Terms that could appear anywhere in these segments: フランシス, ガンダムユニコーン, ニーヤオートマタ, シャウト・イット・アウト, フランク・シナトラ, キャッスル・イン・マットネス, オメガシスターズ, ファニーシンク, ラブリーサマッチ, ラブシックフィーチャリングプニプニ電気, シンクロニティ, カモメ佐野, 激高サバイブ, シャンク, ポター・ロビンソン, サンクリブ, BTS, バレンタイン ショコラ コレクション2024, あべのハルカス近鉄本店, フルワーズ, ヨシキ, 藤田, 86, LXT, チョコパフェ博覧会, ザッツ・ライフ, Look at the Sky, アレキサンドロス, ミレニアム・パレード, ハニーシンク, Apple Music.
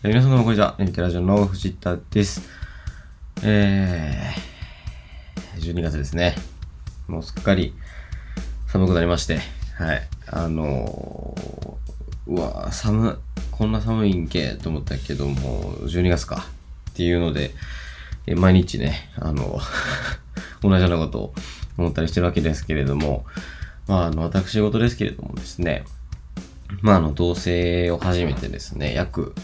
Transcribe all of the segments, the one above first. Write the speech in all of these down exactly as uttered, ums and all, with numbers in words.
皆さんどうもこんにちは。エンテラジオの藤田です。えー、じゅうにがつですね。もうすっかり寒くなりまして、はい。あのー、うわー、寒、こんな寒いんけと思ったけども、じゅうにがつかっていうので、毎日ね、あの、同じようなことを思ったりしてるわけですけれども、まあ、あの、私事ですけれどもですね、まあ、あの、同棲を始めてですね、約、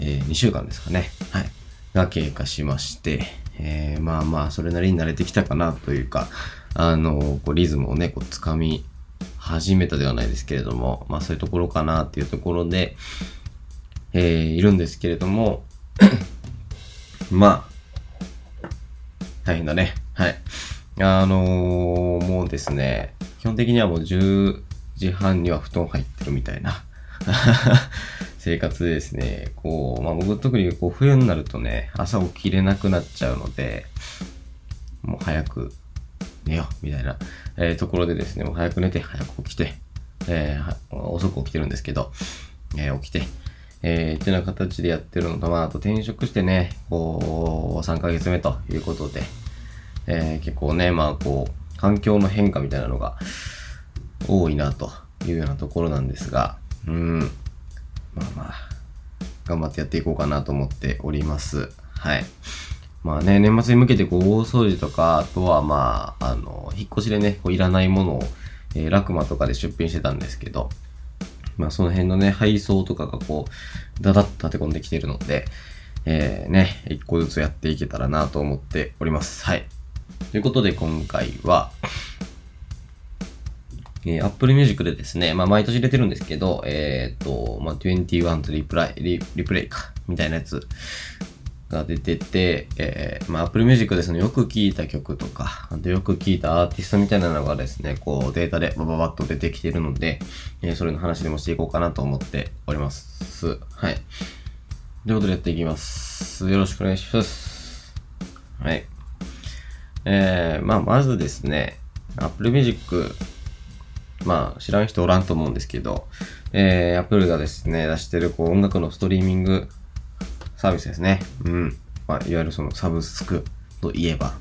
えー、にしゅうかんですかね、はい、が経過しまして、えー、まあまあ、それなりに慣れてきたかなというか、あの、こう、リズムをね、こう、掴み始めたではないですけれども、まあ、そういうところかなっていうところで、えー、いるんですけれども、まあ、大変だね。はい。あのー、もうですね、基本的にはもうじゅうじはんには布団入ってるみたいな生活でですね、こう、まあ僕特にこう冬になるとね、朝起きれなくなっちゃうので、もう早く寝ようみたいな、えー、ところでですね、もう早く寝て早く起きて、えー、遅く起きてるんですけど、えー、起きて、えー、っていうような形でやってるのと、まああと転職してね、こうさんかげつめということで、えー、結構ね、まあこう環境の変化みたいなのが多いなというようなところなんですが、うん、まあまあ頑張ってやっていこうかなと思っております。はい。まあね、年末に向けてこう大掃除とか、あとはまああの引っ越しでね、こういらないものを、えー、ラクマとかで出品してたんですけど、まあその辺のね配送とかがこうだだっと立て込んできているので、えー、ね一個ずつやっていけたらなと思っております。はい。ということで今回は。えー、Apple Music でですね、まあ、毎年入れてるんですけど、えっ、ー、と、まあ、にじゅういちとリプライ、リ、リプレイか、みたいなやつが出てて、えー、まあ、Apple Music でそのよく聴いた曲とか、あとよく聴いたアーティストみたいなのがですね、こうデータでバババッと出てきてるので、えー、それの話でもしていこうかなと思っております。はい。ということでやっていきます。よろしくお願いします。はい。えー、まあ、まずですね、Apple Music、まあ知らん人おらんと思うんですけど、えー、Apple がですね出してるこう音楽のストリーミングサービスですね。うん。まあいわゆるそのサブスクといえば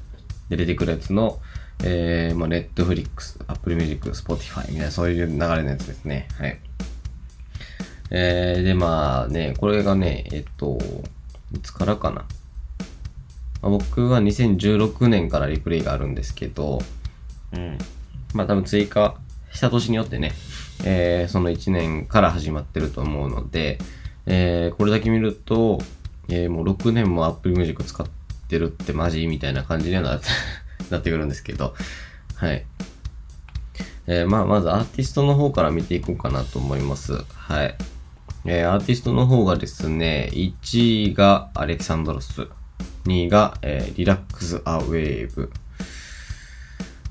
出てくるやつの、えー、まあ Netflix、Apple Music、Spotify みたいなそういう流れのやつですね。はい。えー、でまあねこれがねえっといつからかな。まあ、僕はにせんじゅうろくねんからリプレイがあるんですけど、うん。まあ多分追加した年によってね、えー、そのいちねんから始まってると思うので、えー、これだけ見ると、えー、もうろくねんも Apple Music 使ってるってマジみたいな感じにはなって、 なってくるんですけど、はい。えー、まあ、まずアーティストの方から見ていこうかなと思います。はい。えー、アーティストの方がですね、いちいがアレキサンドロス、にいが、えー、リラックス・ア・ウェーブ。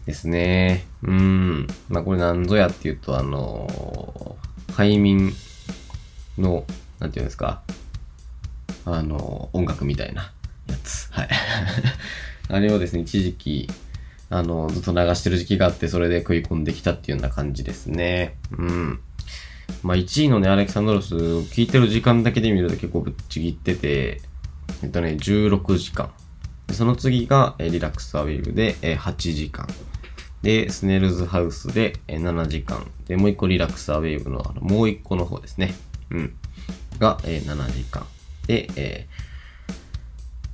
ですね。うん。まあ、これなんぞやっていうと、あのー、快眠の、なんていうんですか、あのー、音楽みたいなやつ。はい。あれをですね、一時期、あのー、ずっと流してる時期があって、それで食い込んできたっていうような感じですね。うん。まあ、いちいのね、アレキサンドロス、聴いてる時間だけで見ると結構ぶっちぎってて、えっとね、じゅうろくじかん。その次が、えー、リラックスアウェイブで、えー、はちじかん。で、スネルズハウスで、えー、ななじかん。で、もう一個リラックスアウェイブの、あのもう一個の方ですね。うん。が、えー、ななじかん。で、え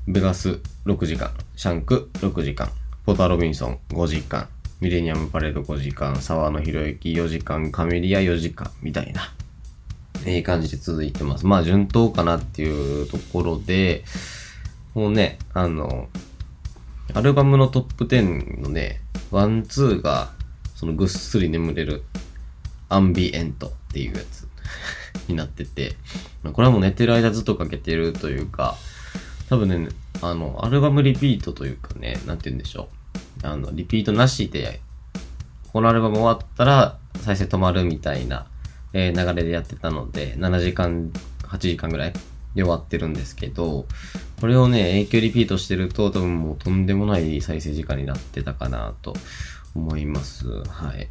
ー、ベガスろくじかん。シャンクろくじかん。ポター・ロビンソンごじかん。ミレニアム・パレードごじかん。沢野博之よじかん。カメリアよじかん。みたいな。えー、感じで続いてます。まあ、順当かなっていうところで、もうね、あの、アルバムのトップじゅうのね、ワン、ツーが、そのぐっすり眠れるアンビエントっていうやつになってて、これはもう寝てる間ずっとかけてるというか、多分ね、あの、アルバムリピートというかね、なんて言うんでしょう。あの、リピートなしで、このアルバム終わったら再生止まるみたいな、えー、流れでやってたので、ななじかん、はちじかんぐらいで終わってるんですけど、これをね、永久リピートしてると、多分もうとんでもない再生時間になってたかなと思います。はい。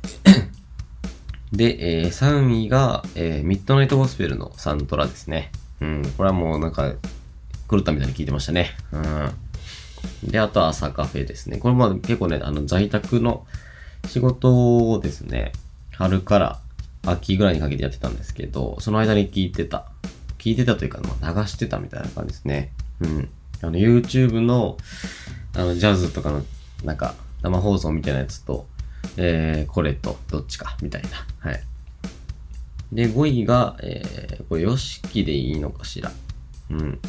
で、えー、さんいが、えー、ミッドナイトゴスペルのサントラですね。うん、これはもうなんか狂ったみたいに聞いてましたね。うん。で、あとは朝カフェですね。これも結構ね、あの在宅の仕事をですね、春から秋ぐらいにかけてやってたんですけど、その間に聞いてた。聞いてたというか、まあ、流してたみたいな感じですね。うん。あの YouTube の、あのジャズとかのなんか生放送みたいなやつと、えー、これとどっちかみたいな。はい。で、ごいが、えー、これ、ヨシキでいいのかしら。うん。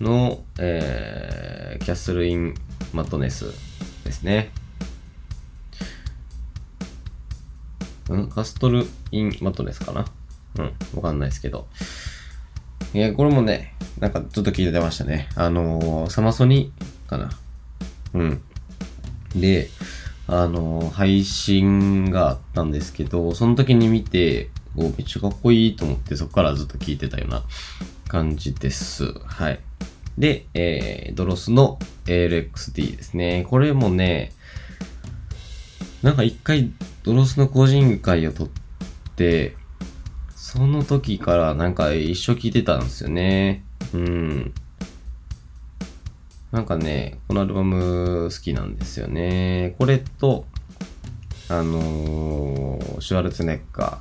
の、えー、キャッスル・イン・マットネスですね。うん、カストル・イン・マットネスかな。うん、わかんないですけど。いや、これもね、なんかずっと聞いてましたね。あのー、サマソニかな。うん。で、あのー、配信があったんですけど、その時に見て、お、めっちゃかっこいいと思って、そこからずっと聞いてたような感じです。はい。で、えー、ドロスの エルエックスティー ですね。これもね、なんか一回ドロスの個人会を撮って、その時からなんか一緒聞いてたんですよね。うん。なんかね、このアルバム好きなんですよね。これと、あのー、シュワルツェネッガ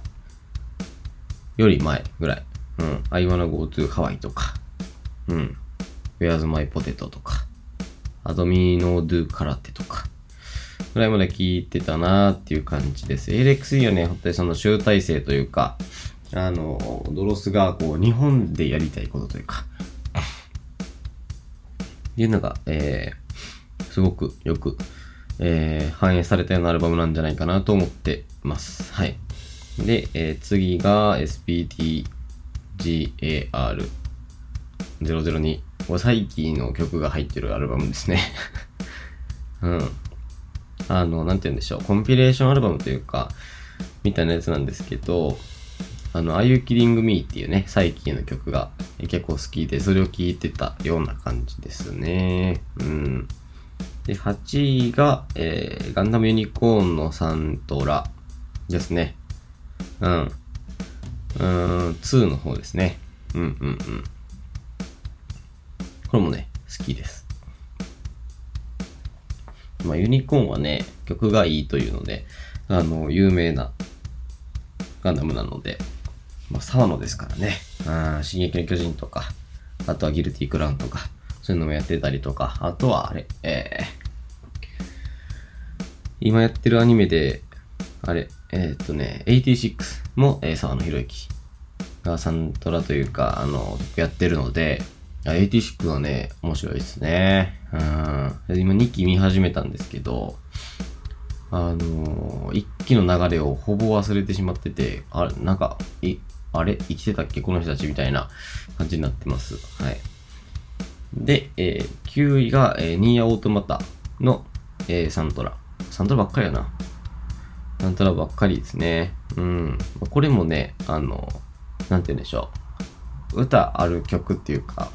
ーより前ぐらい。うん。I wanna go to Hawaii とか、うん。Where's my potato とか、アドミノドゥカラテとか、ぐらいまで聞いてたなーっていう感じです。エーエルエックスイー はね、本当にその集大成というか、あのー、ドロスがこう、日本でやりたいことというか、っていうのが、えー、すごくよく、えー、反映されたようなアルバムなんじゃないかなと思ってます。はい。で、えー、次が エスピーティー ジーエーアール ゼロゼロに。これ最近の曲が入ってるアルバムですね。うん。あの、なんて言うんでしょう。コンピレーションアルバムというか、みたいなやつなんですけど、あの、Are You Kidding Me っていうね、サイキーの曲が結構好きで、それを聴いてたような感じですね。うん。で、はちいが、えー、ガンダムユニコーンのサントラですね。うん。うーん、にの方ですね。うんうんうん。これもね、好きです。まあ、ユニコーンはね、曲がいいというので、あの、有名なガンダムなので、まあ、沢野ですからね。うん、進撃の巨人とか、あとはギルティクラウンとか、そういうのもやってたりとか、あとはあれ、えー、今やってるアニメで、あれ、えー、っとね、はちじゅうろくも、えー、沢野博之がサントラというか、あの、やってるので、はちじゅうろくはね、面白いですね。うん、今にき見始めたんですけど、あのー、いっきの流れをほぼ忘れてしまってて、あれ、なんか、い、あれ生きてたっけこの人たちみたいな感じになってます。はい。で、えー、きゅういが、えー、ニーヤオートマタの、えー、サントラ。サントラばっかりやな。サントラばっかりですね。うん。これもね、あの、なんて言うんでしょう。歌ある曲っていうか、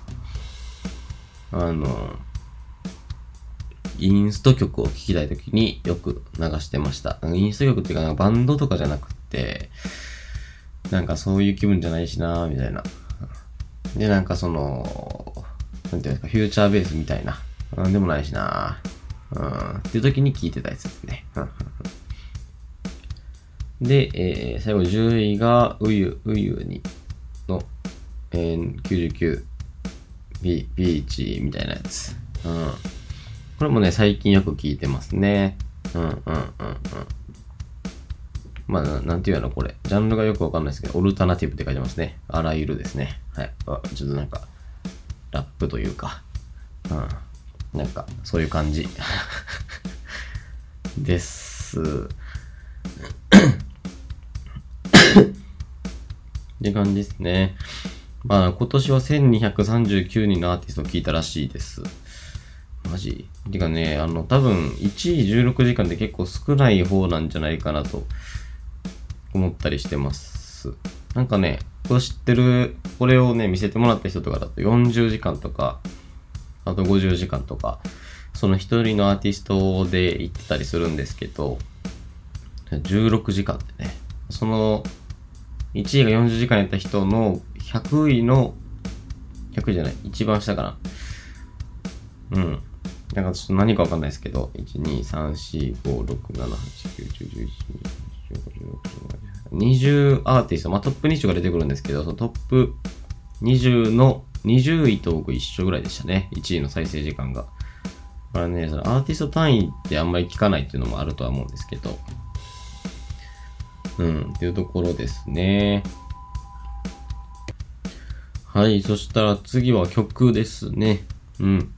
あの、インスト曲を聴きたいときによく流してました。インスト曲っていうか、バンドとかじゃなくて、なんかそういう気分じゃないしなーみたいな。で、なんかその、なんていうんですか、フューチャーベースみたいな。なんでもないしなー、うん、っていうときに聴いてたやつですね。で、えー、最後じゅういが、うゆ、うゆにの、えー、きゅうじゅうきゅう、ビ、ビーチみたいなやつ。うんこれもね、最近よく聞いてますね。うんうんうんうん。まあ、な, なんていうのこれ。ジャンルがよくわかんないですけど、オルタナティブって書いてますね。あらゆるですね。はい。あちょっとなんか、ラップというか、うん。なんか、そういう感じ。です。って感じですね。まあ、今年はせんにひゃくさんじゅうきゅうにんのアーティストを聞いたらしいです。マジ？てかね、あの、多分、いちいじゅうろくじかんで結構少ない方なんじゃないかなと思ったりしてます。なんかね、これ知ってる、これをね、見せてもらった人とかだとよんじゅうじかんとか、あとごじゅうじかんとか、その一人のアーティストで行ってたりするんですけど、じゅうろくじかんってね、その、いちいがよんじゅうじかんやった人のひゃくいの、ひゃくじゃない、一番下かな。うん。なんかちょっと何かわかんないですけど、いち、に、さん、し、ご、ろく、なな、はち、きゅう、じゅう、じゅういち、じゅうに、じゅうご、じゅうろく、じゅうなな、にじゅうアーティスト、まあトップにじゅうが出てくるんですけど、そのトップにじゅうのにじゅういと僕一緒ぐらいでしたね。いちいの再生時間が。だからね、そのアーティスト単位ってあんまり聞かないっていうのもあるとは思うんですけど、うん、っていうところですね。はい、そしたら次は曲ですね。うん。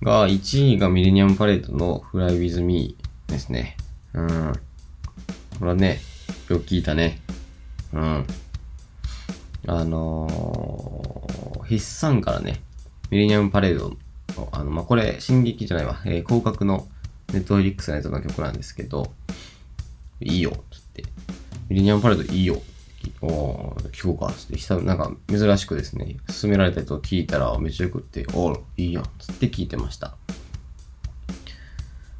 が、いちいがミレニアムパレードの Fly With Me ですね。うん。これはね、よく聞いたね。うん。あのー、筆算からね、ミレニアムパレードの、あの、まあ、これ、進撃じゃないわ、えー、広角のネットフリックスのやつの曲なんですけど、いいよ、つって。ミレニアムパレードいいよ。おー、聞こうか、つって、久々、なんか珍しくですね、勧められたやつを聞いたら、めっちゃよくって、おー、いいやん、つって聞いてました。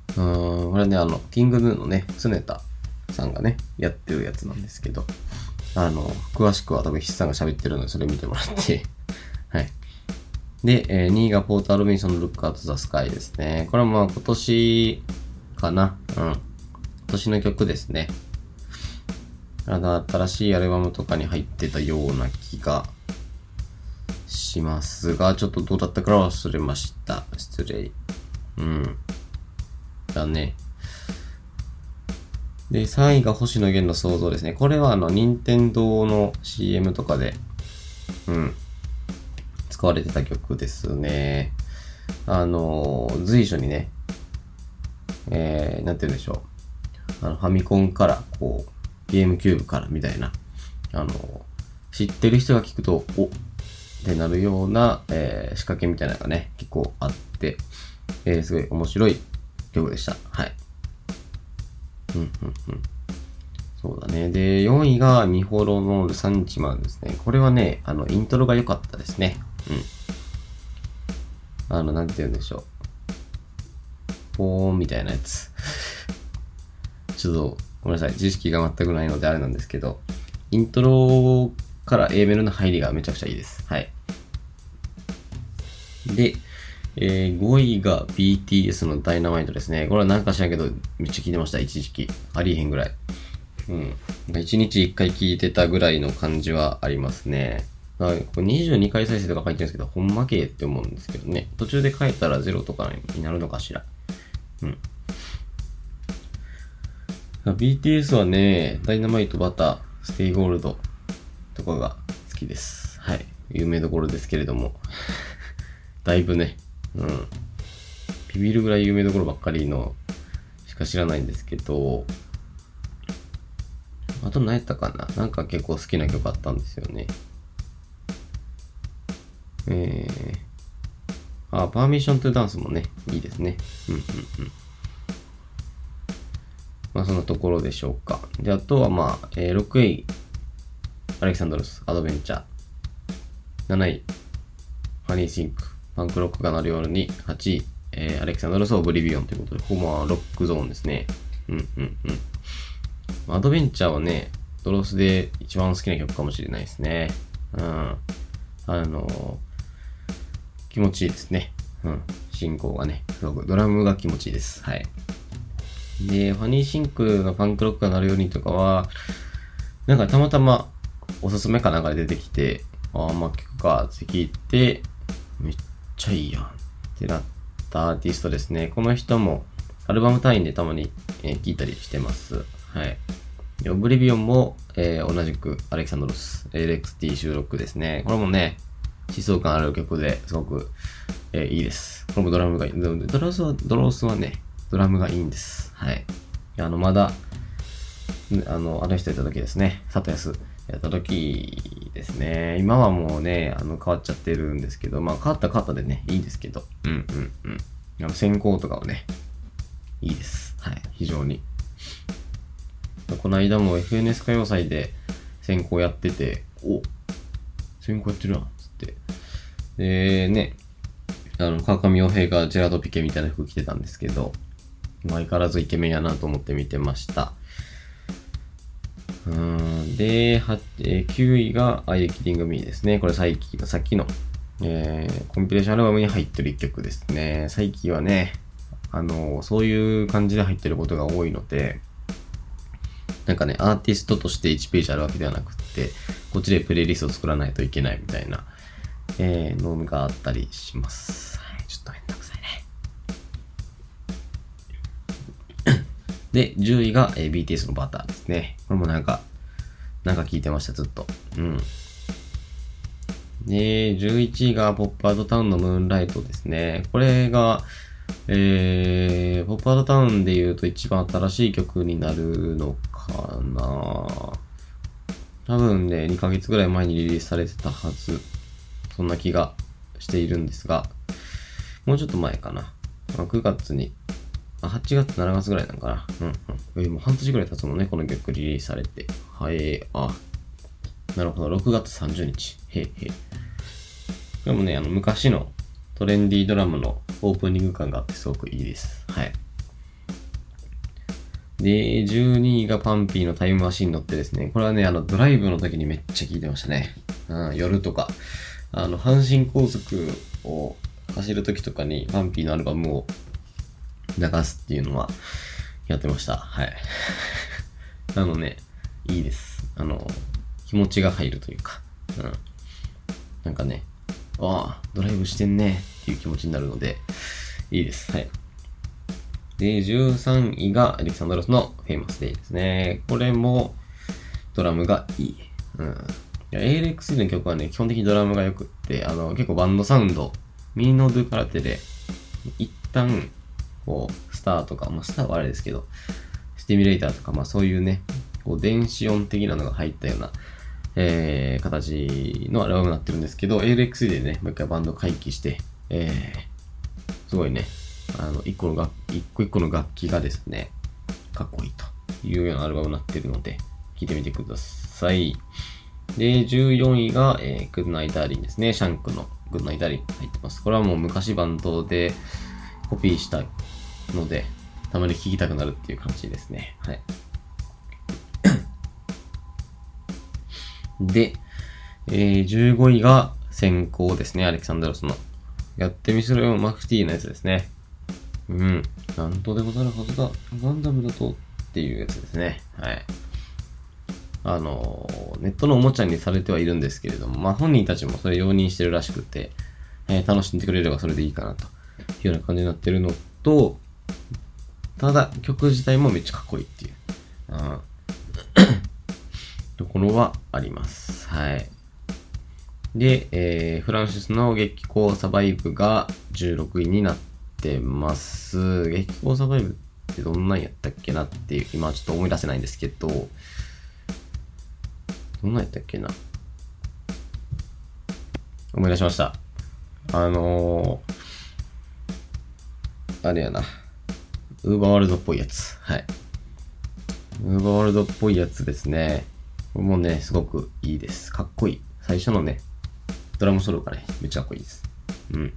うーん、これね、あの、キングヌーのね、常田さんがね、やってるやつなんですけど、あの、詳しくは多分筆さんが喋ってるので、それ見てもらって、はい。で、えー、にいがポーター・ロビンソンの Look at the Sky ですね。これはまあ今年かな、うん。今年の曲ですね。新しいアルバムとかに入ってたような気がしますが、ちょっとどうだったかは忘れました。失礼。うん。だね。で、さんいが星野源の想像ですね。これはあの、任天堂の シーエム とかで、うん、使われてた曲ですね。あのー、随所にね、えー、なんて言うんでしょう。あの、ファミコンから、こう、ゲームキューブからみたいな、あの、知ってる人が聞くと、おってなるような、えー、仕掛けみたいなのがね、結構あって、えー、すごい面白い曲でした。はい。うんうんうん。そうだね。で、よんいがミホロのさんにちまんですね。これはね、あの、イントロが良かったですね。うん。あの、なんて言うんでしょう。ポーンみたいなやつ。ちょっと、ごめんなさい。知識が全くないのであれなんですけど、イントロから A メロの入りがめちゃくちゃいいです。はい。で、えー、ごいが ビーティーエス のダイナマイトですね。これはなんか知らんけど、めっちゃ聞いてました。一時期。ありえへんぐらい。うん。一日一回聞いてたぐらいの感じはありますね。これにじゅうにかい再生とか書いてるんですけど、ほんまけーって思うんですけどね。途中で書いたらゼロとかになるのかしら。うん。ビーティーエス はね、ダイナマイト、バター、ステイゴールドとかが好きです。はい。有名どころですけれども。だいぶね、うん。ビビるぐらい有名どころばっかりのしか知らないんですけど、あと何やったかな？なんか結構好きな曲あったんですよね。えー、あ、パーミッショントゥダンスもね、いいですね。うんうんうん。まあそんなところでしょうか。で、あとはまあ、えー、ろくい、アレキサンドロス、アドベンチャー。なない、ハニーシンク、パンクロックが鳴る夜に。はちい、えー、アレキサンドロス、オブリビオンということで、ここまあロックゾーンですね。うんうんうん。アドベンチャーはね、ドロスで一番好きな曲かもしれないですね。うん。あのー、気持ちいいですね。うん。進行がね、すごくドラムが気持ちいいです。はい。で、ファニーシンクのパンクロックが鳴るようにとかは、なんかたまたまおすすめかなんかで出てきて、ああ、まあ聞くかって聞いて、めっちゃいいやんってなったアーティストですね。この人もアルバム単位でたまに聞いたりしてます。はい。で、オブリビオンも、えー、同じくアレキサンドロス、エルエックスティー 収録ですね。これもね、疾走感ある曲ですごく、えー、いいです。これもドラムがいい。ドロスは、ドロスはね、ドラムがいいんです。はい。あの、まだ、あの、あの人やった時ですね。佐藤康やった時ですね。今はもうね、あの、変わっちゃってるんですけど、まあ、変わった変わったでね、いいんですけど。うんうんうん。あの、先行とかはね、いいです。はい。非常に。この間も エフエヌエス 歌謡祭で先行やってて、お先行やってるな、つって。で、ね、あの、川上洋平がジェラード・ピケみたいな服着てたんですけど、相変わらずイケメンやなと思って見てました。うんで、きゅういがAre You Kidding Meですね。これさっきの、さっきの、えー、コンピレーションアルバムに入ってるいっきょくですね。最近はね、あの、そういう感じで入ってることが多いので、なんかね、アーティストとしていちページあるわけではなくって、こっちでプレイリストを作らないといけないみたいな、えー、のがあったりします。はい、ちょっとめんどくさいね。で、じゅういが、えー、ビーティーエス のバターですね。これもなんか、なんか聞いてました、ずっと。うん。で、じゅういちいがポップアウトタウンのムーンライトですね。これが、えー、ポップアウトタウンで言うと一番新しい曲になるのかな。多分ね、にかげつぐらい前にリリースされてたはず。そんな気がしているんですが、もうちょっと前かな。くがつに、あ、はちがつ、しちがつぐらいなのかな。うんうん。もう半年ぐらい経つもんね、この曲リリースされて。はい、あ、なるほど、ろくがつさんじゅうにち。へいへい。でもね、あの、昔のトレンディードラマのオープニング感があってすごくいいです。はい。で、じゅうにいがパンピーのタイムマシン乗ってですね。これはね、あの、ドライブの時にめっちゃ聴いてましたね。うん、夜とか。あの、阪神高速を走る時とかにパンピーのアルバムを流すっていうのはやってました。はい。あのね、いいです。あの、気持ちが入るというか、うん、なんかね、わあ、ドライブしてんねっていう気持ちになるので、いいです。はい。で、じゅうさんいがアレキサンドロスのフェイマスデイですね。これもドラムがいい。うん。エーエルエックスイー の曲はね、基本的にドラムがよくって、あの、結構バンドサウンド、ミニノード空手で、一旦、こう、スターとか、まあ、スターはあれですけど、スティミュレーターとか、まあ、そういうね、こう、電子音的なのが入ったような、えー、形のアルバムになってるんですけど、エーエルエックスイー でね、もう一回バンド回帰して、えー、すごいね、あの、一個の楽、一個一個の楽器がですね、かっこいいというようなアルバムになってるので、聴いてみてください。で、じゅうよんいが、えー、グッドナイトダーリンですね。シャンクのグッドナイトダーリン入ってます。これはもう昔バンドでコピーしたので、たまに聴きたくなるっていう感じですね。はい。で、えー、じゅうごいが先行ですね。アレキサンドロスの。やってみせろよ、マクティーのやつですね。うん。なんとでござるはずだ。ガンダムだとっていうやつですね。はい。あの、ネットのおもちゃにされてはいるんですけれども、まあ、本人たちもそれ容認してるらしくて、えー、楽しんでくれればそれでいいかなというような感じになってるのと、ただ曲自体もめっちゃかっこいいっていう、うん、ところはあります。はい。で、えー、フランシスの激高サバイブがじゅうろくいになってます。激高サバイブってどんなんやったっけなっていう、今ちょっと思い出せないんですけど、どんなんやったっけな、思い出しました。あのー、あれやな、ウーバーワールドっぽいやつ。はい、ウーバーワールドっぽいやつですね。これもね、すごくいいです。かっこいい。最初のね、ドラムソロがね、めっちゃかっこいいです。うん。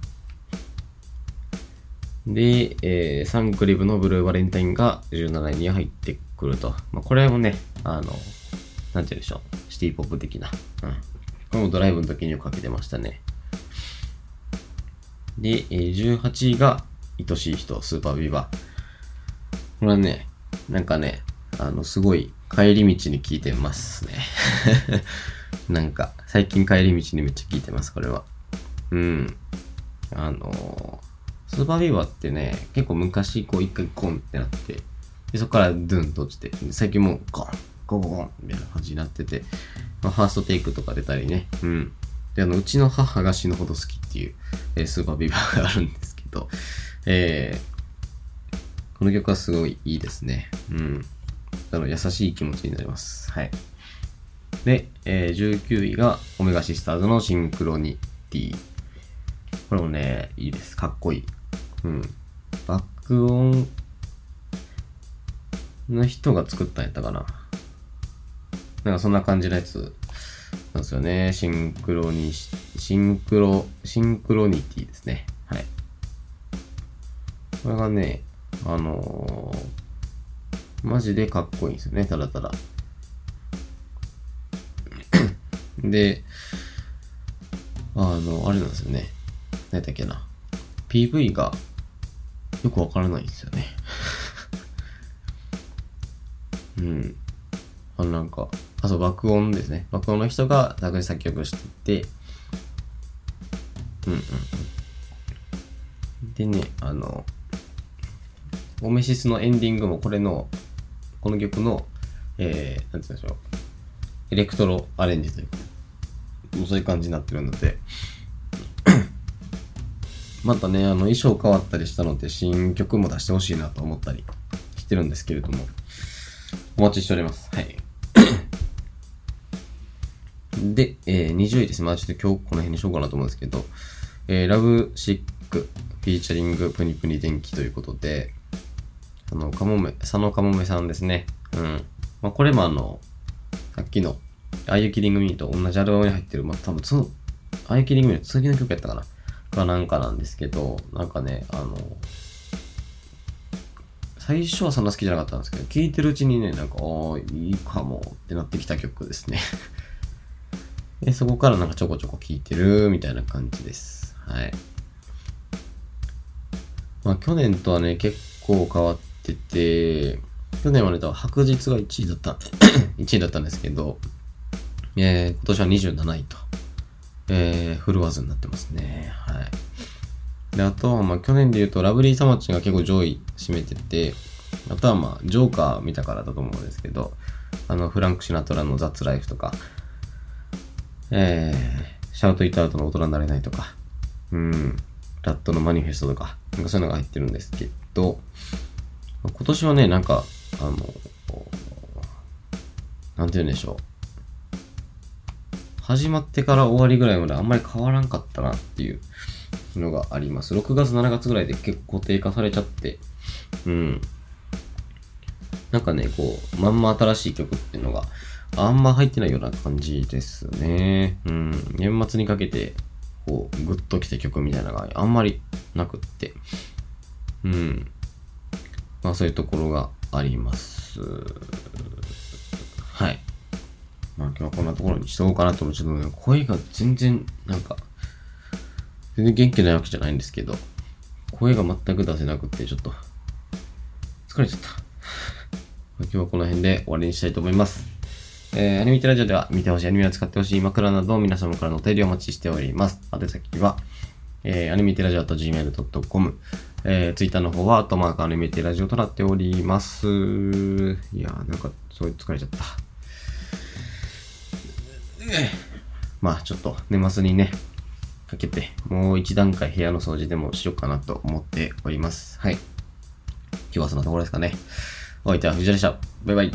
で、えー、サンクリブのブルーバレンタインがじゅうなないに入ってくると、まあ、これもね、あの、なんて言うでしょう、シティポップ的な。うん。これもドライブの時によくかけてましたね。で、じゅうはちいが、愛しい人、スーパービバ。これはね、なんかね、あの、すごい、帰り道に聴いてますね。なんか、最近帰り道にめっちゃ聴いてます、これは。うん。あの、スーパービバってね、結構昔、こう、一回コンってなって、でそこからドゥンと落ちて、最近もうコン。ゴゴゴンみたいな感じになってて、まあ、ファーストテイクとか出たりね。うん。で、あの、うちの母が死ぬほど好きっていう、えー、スーパービバーがあるんですけど、えー、この曲はすごいいいですね。うん。あの、優しい気持ちになります。はい。で、えー、じゅうきゅういがオメガシスターズのシンクロニティ。これもね、いいです。かっこいい。うん。爆音の人が作ったんやったかな。なんかそんな感じのやつなんですよね。シンクロニ、シンクロ、シンクロニティですね。はい。これがね、あのー、マジでかっこいいんですよね、ただただ。で、あの、あれなんですよね。何だっけな。ピーブイ がよくわからないんですよね。うん。あの、なんか、あ、そう、爆音ですね。爆音の人が作詞作曲してて、うんうんうん。でね、あの、オメシスのエンディングもこれの、この曲の、えー、なんて言うんでしょう。エレクトロアレンジというか、そういう感じになってるので、またね、あの衣装変わったりしたので新曲も出してほしいなと思ったりしてるんですけれども、お待ちしております。はい。で、えー、にじゅういです。まあちょっと今日この辺にしようかなと思うんですけど、えー、ラブシックフィーチャリングプニプニ電気ということで、あのカモメ佐野カモメさんですね。うん。まあこれもあのさっきのAre You Killing Meと同じアルバムに入ってる、まあ多分そのAre You Killing Meの次の曲やったかな。かなんかなんですけど、なんかね、あの最初はそんな好きじゃなかったんですけど、聴いてるうちにね、なんかおいいかもってなってきた曲ですね。でそこからなんかちょこちょこ聴いてるみたいな感じです。はい。まあ去年とはね結構変わってて、去年はね多分白日がいちいだったいちいだったんですけど、えー、今年はにじゅうなないと。えー、フルワーズになってますね。はい。で、あとは、まあ、去年で言うと、ラブリーサマッチが結構上位占めてて、あとは、まあ、ジョーカー見たからだと思うんですけど、あの、フランク・シナトラのザッツ・ライフとか、えー、シャウト・イット・アウトの大人になれないとか、うん、ラットのマニフェストとか、なんかそういうのが入ってるんですけど、今年はね、なんか、あの、なんて言うんでしょう。始まってから終わりぐらいまであんまり変わらんかったなっていうのがあります。ろくがつ、しちがつぐらいで結構低下されちゃって、うん。なんかね、こう、まんま新しい曲っていうのがあんま入ってないような感じですね。うん。年末にかけて、こう、グッときた曲みたいなのがあんまりなくって、うん。まあそういうところがあります。はい。まあ今日はこんなところにしとこうかなと思う。ちょっと声が全然なんか全然元気ないわけじゃないんですけど、声が全く出せなくてちょっと疲れちゃった今日はこの辺で終わりにしたいと思います。えー、アニメテラジオでは見てほしいアニメを使ってほしい枕など皆様からのお便りをお待ちしております。宛先は、えー、アニメテラジオと ジーメールドットコム、えー、Twitter の方はトマークアニメテラジオとなっております。いやーなんかすごい疲れちゃった。まあちょっと年末にねかけてもう一段階部屋の掃除でもしようかなと思っております。はい。今日はそんなところですかね。お相手は藤田でした。バイバイ。